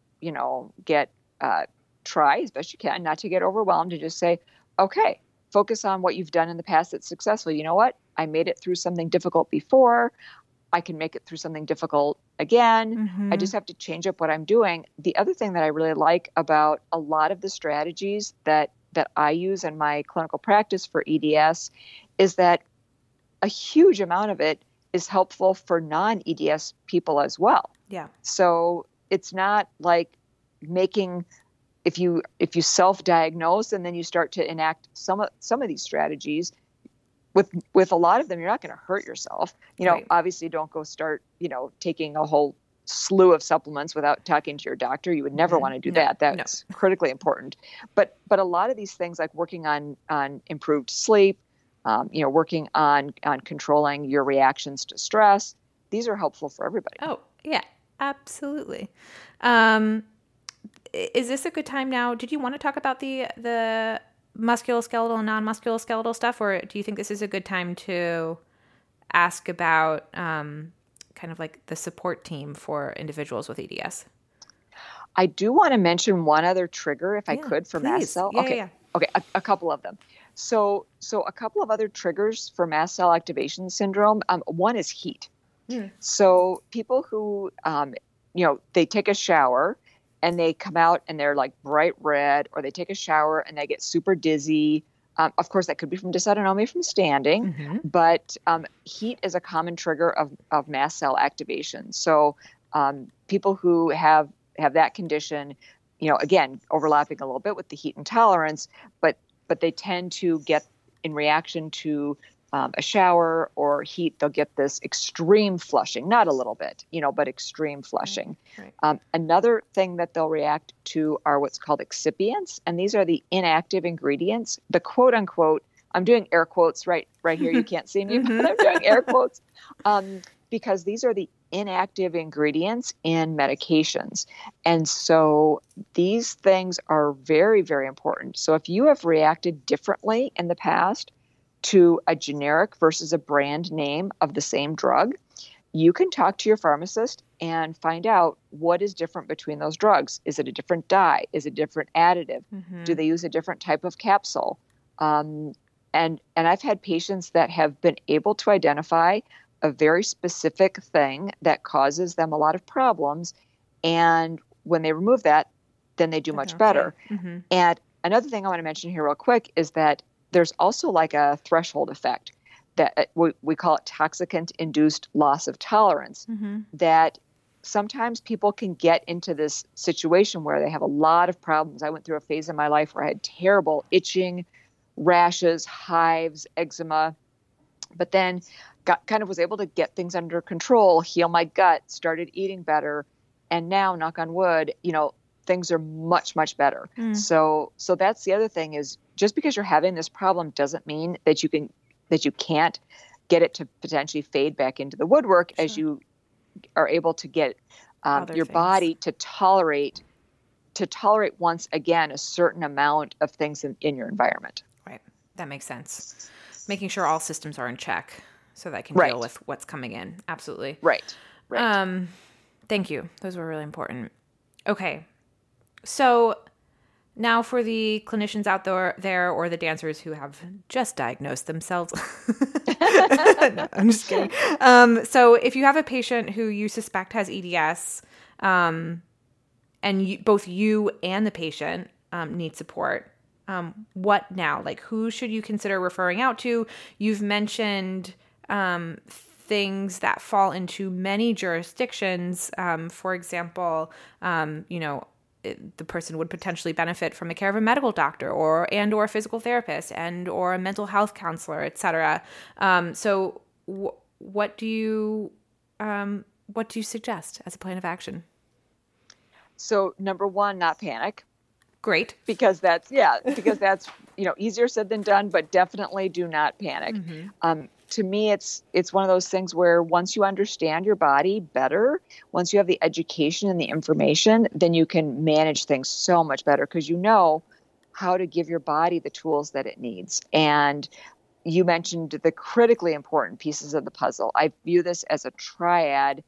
try as best you can not to get overwhelmed, and just say, okay, focus on what you've done in the past that's successful. You know what? I made it through something difficult before. I can make it through something difficult again. Mm-hmm. I just have to change up what I'm doing. The other thing that I really like about a lot of the strategies that I use in my clinical practice for EDS is that a huge amount of it is helpful for non-EDS people as well. Yeah. So it's not like making, if you self-diagnose and then you start to enact some of these strategies, with a lot of them, you're not going to hurt yourself. Obviously don't go start, taking a whole slew of supplements without talking to your doctor. You would never want to do that. That's critically important. But a lot of these things, like working on improved sleep, working on controlling your reactions to stress, these are helpful for everybody. Oh, yeah, absolutely. Is this a good time now? Did you want to talk about the musculoskeletal and non-musculoskeletal stuff, or do you think this is a good time to ask about kind of like the support team for individuals with EDS? I do want to mention one other trigger, if I could, for mast cell. Okay, a couple of them. So a couple of other triggers for mast cell activation syndrome. One is heat. So people who, they take a shower and they come out and they're like bright red, or they take a shower and they get super dizzy. Of course, that could be from dysautonomia from standing, but heat is a common trigger of mast cell activation. So people who have that condition, again, overlapping a little bit with the heat intolerance, but they tend to get, in reaction to a shower or heat, they'll get this extreme flushing, not a little bit, but extreme flushing. Right. Another thing that they'll react to are what's called excipients. And these are the inactive ingredients, the quote unquote, I'm doing air quotes right here. You can't see me, but I'm doing air quotes because these are the inactive ingredients in medications. And so these things are very, very important. So if you have reacted differently in the past to a generic versus a brand name of the same drug, you can talk to your pharmacist and find out what is different between those drugs. Is it a different dye? Is it a different additive? Do they use a different type of capsule? And I've had patients that have been able to identify a very specific thing that causes them a lot of problems. And when they remove that, then they do much better. And another thing I want to mention here real quick is that there's also like a threshold effect that we call it toxicant-induced loss of tolerance, that sometimes people can get into this situation where they have a lot of problems. I went through a phase in my life where I had terrible itching, rashes, hives, eczema, but then was able to get things under control, heal my gut, started eating better, and now, knock on wood, things are much, much better. So that's the other thing is, just because you're having this problem doesn't mean that you can't get it to potentially fade back into the woodwork as you are able to get your body to tolerate once again a certain amount of things in your environment. Right. That makes sense. Making sure all systems are in check so that I can deal with what's coming in. Absolutely. Right. Thank you. Those were really important. Okay. So now for the clinicians out there or the dancers who have just diagnosed themselves. No, I'm just kidding. So if you have a patient who you suspect has EDS, and both you and the patient need support, what now? Like, who should you consider referring out to? You've mentioned things that fall into many jurisdictions. For example, the person would potentially benefit from the care of a medical doctor or a physical therapist or a mental health counselor, et cetera. So what do you suggest as a plan of action? So number one, not panic. Great. Because that's easier said than done, but definitely do not panic. To me, it's one of those things where once you understand your body better, once you have the education and the information, then you can manage things so much better because you know how to give your body the tools that it needs. And you mentioned the critically important pieces of the puzzle. I view this as a triad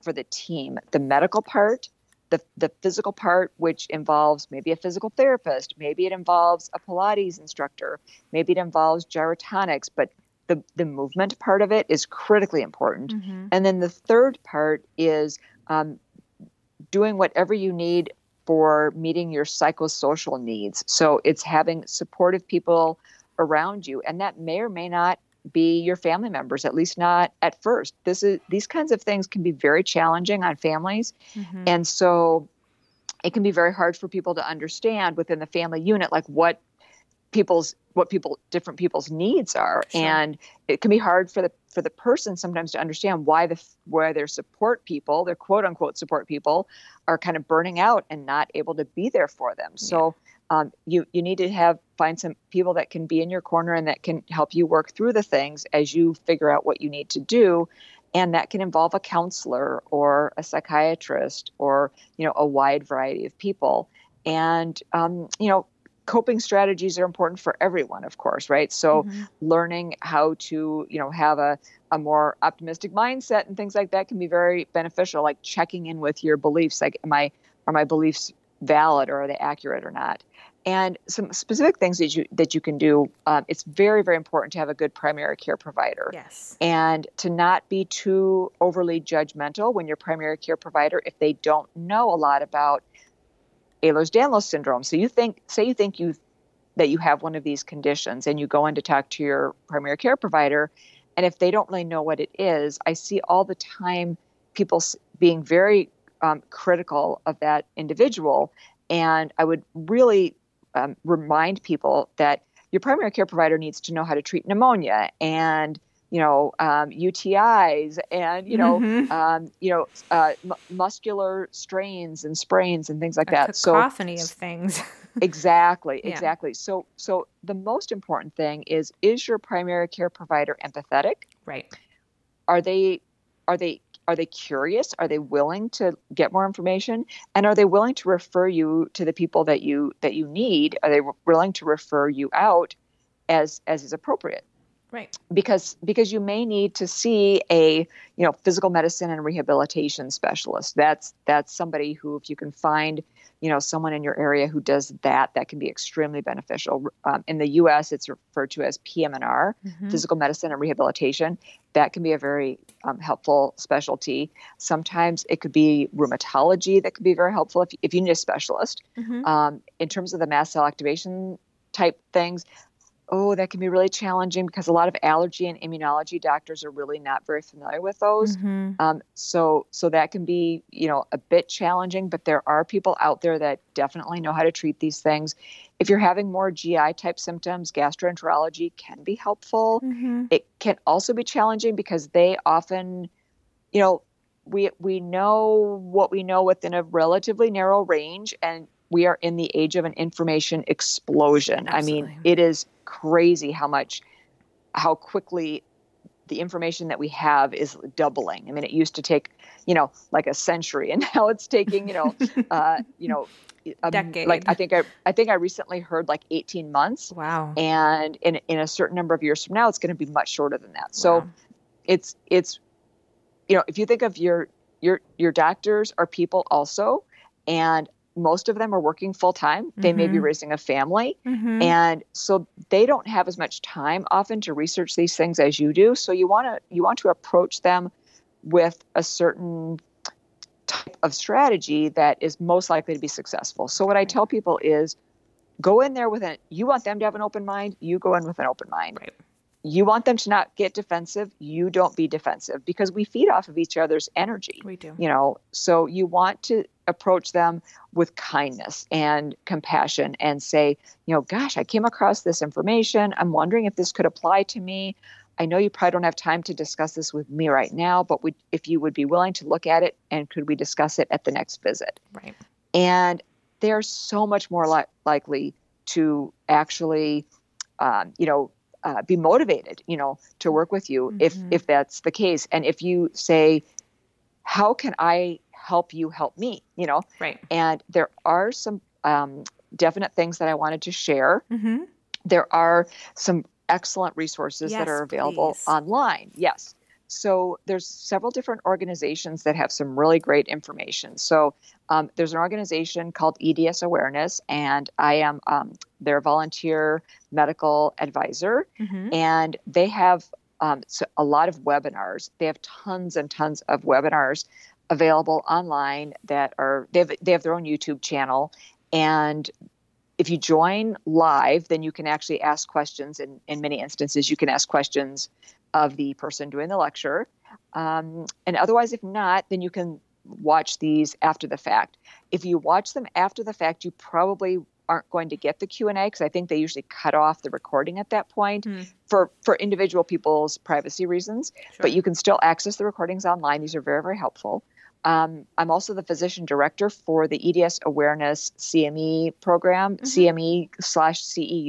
for the team: the medical part, the physical part, which involves maybe a physical therapist, maybe it involves a Pilates instructor, maybe it involves gyrotonics, but the movement part of it is critically important. And then the third part is doing whatever you need for meeting your psychosocial needs. So it's having supportive people around you. And that may or may not be your family members, at least not at first. These kinds of things can be very challenging on families. And so it can be very hard for people to understand within the family unit, like what people's what people, different people's needs are. Sure. And it can be hard for the person sometimes to understand why the, where their support people, their quote unquote support people are kind of burning out and not able to be there for them. Yeah. So you need to find some people that can be in your corner and that can help you work through the things as you figure out what you need to do. And that can involve a counselor or a psychiatrist or, a wide variety of people. And, coping strategies are important for everyone, of course, right? So learning how to, have a more optimistic mindset and things like that can be very beneficial, like checking in with your beliefs, like are my beliefs valid or are they accurate or not? And some specific things that you can do, it's very, very important to have a good primary care provider. Yes. And to not be too overly judgmental when your primary care provider, if they don't know a lot about Ehlers-Danlos syndrome. So you think that you have one of these conditions and you go in to talk to your primary care provider. And if they don't really know what it is, I see all the time people being very critical of that individual. And I would really remind people that your primary care provider needs to know how to treat pneumonia and UTIs and muscular strains and sprains and things like that. Cacophony of things. Exactly. So the most important thing is your primary care provider empathetic? Right. Are they curious? Are they willing to get more information? And are they willing to refer you to the people that you need? Are they willing to refer you out as is appropriate? Right. Because you may need to see a, physical medicine and rehabilitation specialist. That's somebody who, if you can find, someone in your area who does that, that can be extremely beneficial. In the U.S., it's referred to as PM&R, physical medicine and rehabilitation. That can be a very helpful specialty. Sometimes it could be rheumatology that could be very helpful if you need a specialist. In terms of the mast cell activation type things, that can be really challenging because a lot of allergy and immunology doctors are really not very familiar with those. So that can be, a bit challenging, but there are people out there that definitely know how to treat these things. If you're having more GI type symptoms, gastroenterology can be helpful. It can also be challenging because they often, we know what we know within a relatively narrow range, and we are in the age of an information explosion. Absolutely. I mean, it is crazy how quickly the information that we have is doubling. I mean, it used to take, like a century, and now it's taking, decade. Like I think I recently heard like 18 months. Wow. And in a certain number of years from now, it's going to be much shorter than that. So it's, if you think of your doctors are people also, and most of them are working full time. They may be raising a family. And so they don't have as much time often to research these things as you do. So you want to approach them with a certain type of strategy that is most likely to be successful. So what I tell people is go in there you want them to have an open mind. You go in with an open mind. Right. You want them to not get defensive. You don't be defensive, because we feed off of each other's energy. We do. So you want to approach them with kindness and compassion and say, gosh, I came across this information. I'm wondering if this could apply to me. I know you probably don't have time to discuss this with me right now, but if you would be willing to look at it, and could we discuss it at the next visit? Right. And they're so much more likely to actually, be motivated, to work with you if that's the case. And if you say, how can I help you help me? Right. And there are some definite things that I wanted to share. There are some excellent resources that are available online. Yes. So there's several different organizations that have some really great information. So there's an organization called EDS Awareness, and I am their volunteer medical advisor. And they have a lot of webinars. They have tons and tons of webinars available online that are, they have their own YouTube channel. And if you join live, then you can actually ask questions. In many instances, you can ask questions of the person doing the lecture. And otherwise, if not, then you can watch these after the fact. If you watch them after the fact, you probably aren't going to get the Q&A because I think they usually cut off the recording at that point for individual people's privacy reasons. Sure. But you can still access the recordings online. These are very, very helpful. I'm also the physician director for the EDS Awareness CME program, CME/CEU.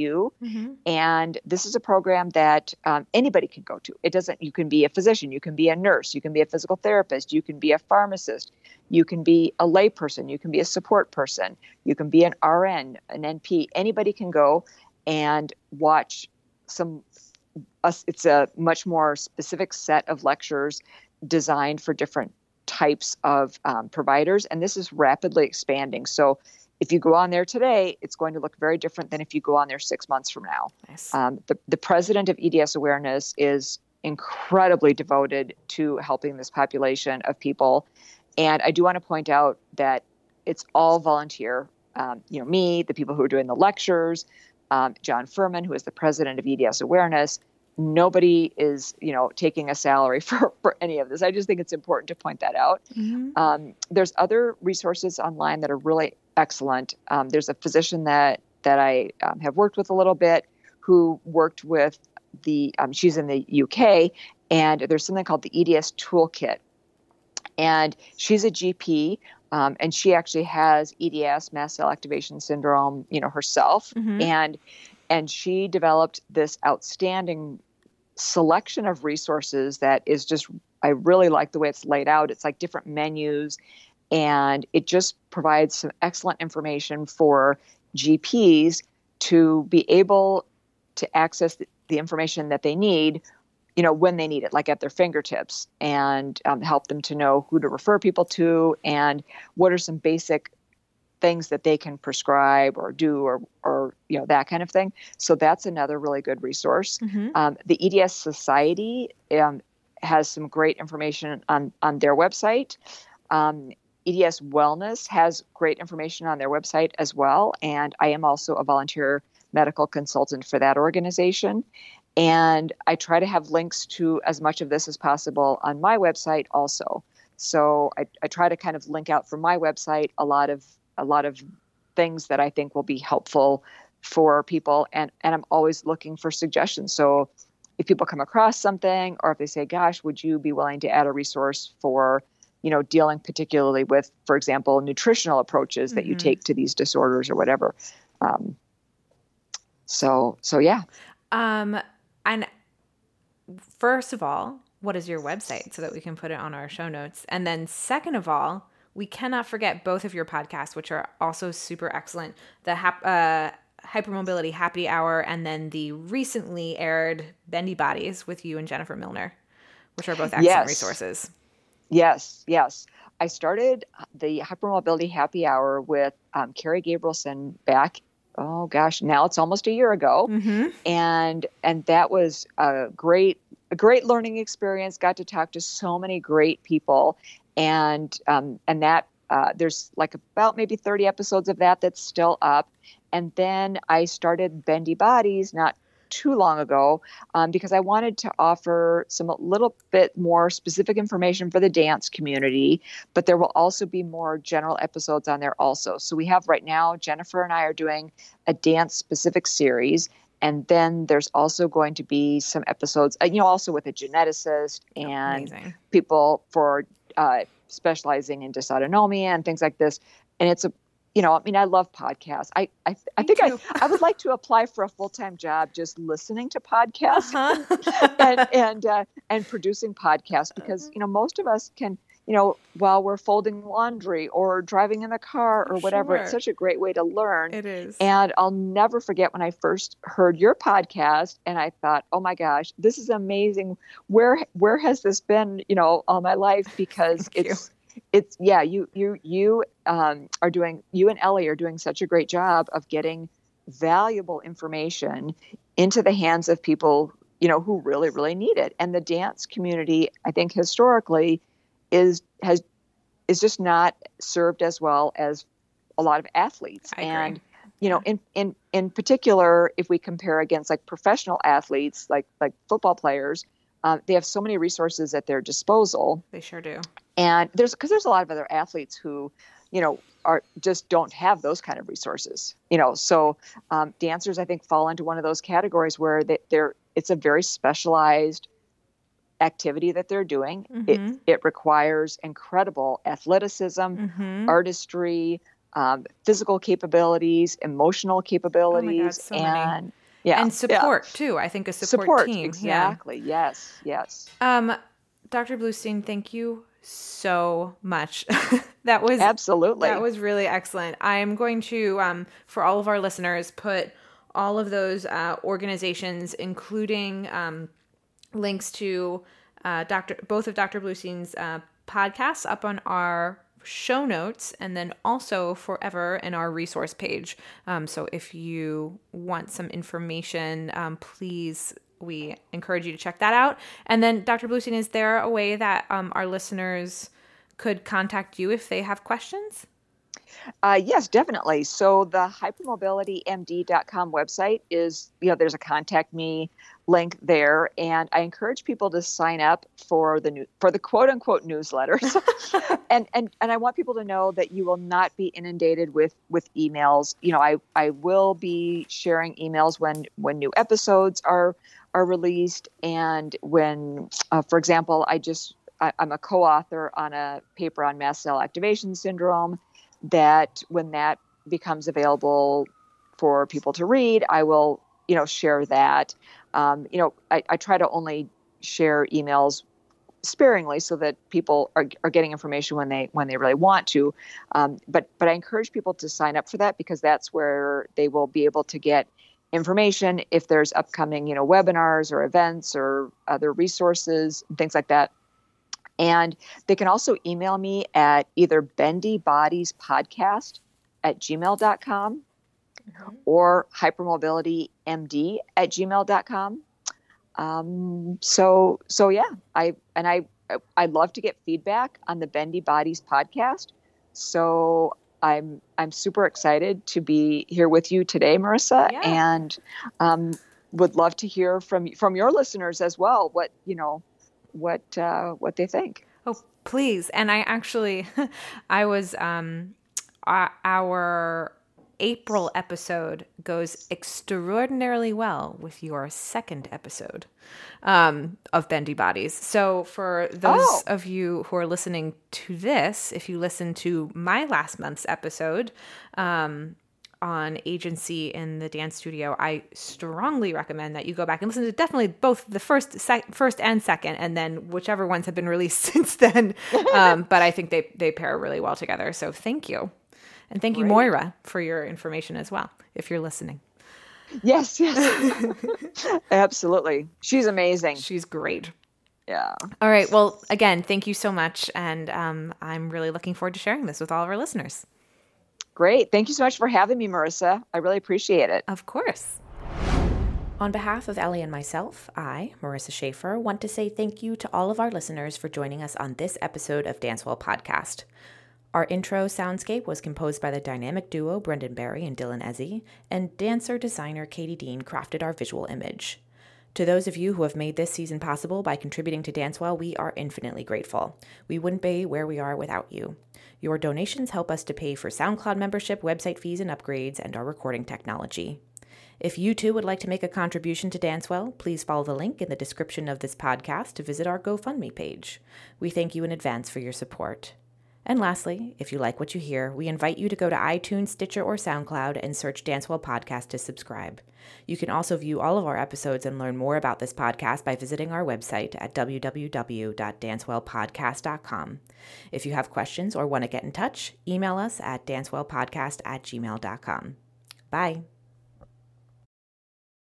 Mm-hmm. And this is a program that anybody can go to. It doesn't, you can be a physician, you can be a nurse, you can be a physical therapist, you can be a pharmacist, you can be a lay person, you can be a support person, you can be an RN, an NP. Anybody can go and watch some, it's a much more specific set of lectures designed for different types of providers, and this is rapidly expanding. So if you go on there today, it's going to look very different than if you go on there 6 months from now. Nice. The president of EDS Awareness is incredibly devoted to helping this population of people. And I do want to point out that it's all volunteer. You know, me, the people who are doing the lectures, John Furman, who is the president of EDS Awareness, nobody is, you know, taking a salary for any of this. I just think it's important to point that out. Mm-hmm. There's other resources online that are really excellent. There's a physician that I have worked with a little bit who worked with the, she's in the UK, and there's something called the EDS Toolkit. And she's a GP, and she actually has EDS, mast cell activation syndrome, you know, herself. Mm-hmm. And she developed this outstanding selection of resources that is just, I really like the way it's laid out. It's like different menus, and it just provides some excellent information for GPs to be able to access the information that they need, you know, when they need it, like at their fingertips, and help them to know who to refer people to and what are some basic things that they can prescribe or do or you know, that kind of thing. So that's another really good resource. Mm-hmm. The EDS Society has some great information on their website. EDS Wellness has great information on their website as well. And I am also a volunteer medical consultant for that organization. And I try to have links to as much of this as possible on my website also. So I try to kind of link out from my website a lot of things that I think will be helpful for people. And I'm always looking for suggestions. So if people come across something, or if they say, gosh, would you be willing to add a resource for, you know, dealing particularly with, for example, nutritional approaches that you take to these disorders or whatever. So yeah. And first of all, what is your website so that we can put it on our show notes? And then second of all, we cannot forget both of your podcasts, which are also super excellent, the Hypermobility Happy Hour, and then the recently aired Bendy Bodies with you and Jennifer Milner, which are both excellent resources. Yes. I started the Hypermobility Happy Hour with Carrie Gabrielson back, now it's almost a year ago. Mm-hmm. And that was a great learning experience. Got to talk to so many great people, and that there's like about maybe 30 episodes of that's still up. And then I started Bendy Bodies not too long ago because I wanted to offer some a little bit more specific information for the dance community, but there will also be more general episodes on there also. So we have right now, Jennifer and I are doing a dance specific series. And then there's also going to be some episodes, you know, also with a geneticist and people for specializing in dysautonomia and things like this. And it's I love podcasts. I think I would like to apply for a full-time job just listening to podcasts and producing podcasts because, you know, most of us can, you know, while we're folding laundry or driving in the car or whatever, it's such a great way to learn. It is. And I'll never forget when I first heard your podcast and I thought, oh my gosh, this is amazing. Where has this been, you know, all my life? Because you and Ellie are doing such a great job of getting valuable information into the hands of people, you know, who really, really need it. And the dance community, I think historically is just not served as well as a lot of athletes. I agree. You know, in particular, if we compare against like professional athletes, like football players, they have so many resources at their disposal. They sure do. And because there's a lot of other athletes who, you know, are just don't have those kind of resources, you know. So dancers, I think, fall into one of those categories where it's a very specialized activity that they're doing. Mm-hmm. It requires incredible athleticism, mm-hmm. artistry, physical capabilities, emotional capbilities, and support too. I think a support team. Exactly. Yeah. Yes. Dr. Bluestein, thank you so much. That was really excellent. I'm going to, for all of our listeners, put all of those organizations, including links to both of Dr. Bluestein's podcasts up on our show notes, and then also forever in our resource page. So if you want some information, please, we encourage you to check that out. And then Dr. Bluestein, is there a way that our listeners could contact you if they have questions? Yes, definitely. So the hypermobilitymd.com website is, you know, there's a contact me link there, and I encourage people to sign up for the quote unquote newsletters. and I want people to know that you will not be inundated with emails. You know, I will be sharing emails when new episodes are released, and when, for example, I'm a co-author on a paper on mast cell activation syndrome, that when that becomes available for people to read, I will, you know, share that. You know, I try to only share emails sparingly so that people are getting information when they really want to. But I encourage people to sign up for that, because that's where they will be able to get information if there's upcoming, you know, webinars or events or other resources, things like that. And they can also email me at either bendybodiespodcast@gmail.com mm-hmm. or hypermobilitymd@gmail.com. So yeah, I love to get feedback on the Bendy Bodies podcast. So I'm super excited to be here with you today, Marissa, yeah. and would love to hear from your listeners as well. What, you know, what they think. Oh, please. And I actually, I was, our April episode goes extraordinarily well with your second episode, of Bendy Bodies. So for those of you who are listening to this, if you listen to my last month's episode, on agency in the dance studio, I strongly recommend that you go back and listen to definitely both the first and second, and then whichever ones have been released since then. But I think they pair really well together. So thank you. And thank you, Moira, for your information as well, if you're listening. Yes. Absolutely. She's amazing. She's great. Yeah. All right. Well, again, thank you so much. And I'm really looking forward to sharing this with all of our listeners. Great. Thank you so much for having me, Marissa. I really appreciate it. Of course. On behalf of Ellie and myself, I, Marissa Schaefer, want to say thank you to all of our listeners for joining us on this episode of DanceWell Podcast. Our intro soundscape was composed by the dynamic duo Brendan Berry and Dylan Ezzy, and dancer-designer Katie Dean crafted our visual image. To those of you who have made this season possible by contributing to DanceWell, we are infinitely grateful. We wouldn't be where we are without you. Your donations help us to pay for SoundCloud membership, website fees and upgrades, and our recording technology. If you too would like to make a contribution to DanceWell, please follow the link in the description of this podcast to visit our GoFundMe page. We thank you in advance for your support. And lastly, if you like what you hear, we invite you to go to iTunes, Stitcher, or SoundCloud and search DanceWell Podcast to subscribe. You can also view all of our episodes and learn more about this podcast by visiting our website at www.dancewellpodcast.com. If you have questions or want to get in touch, email us at dancewellpodcast@gmail.com. Bye.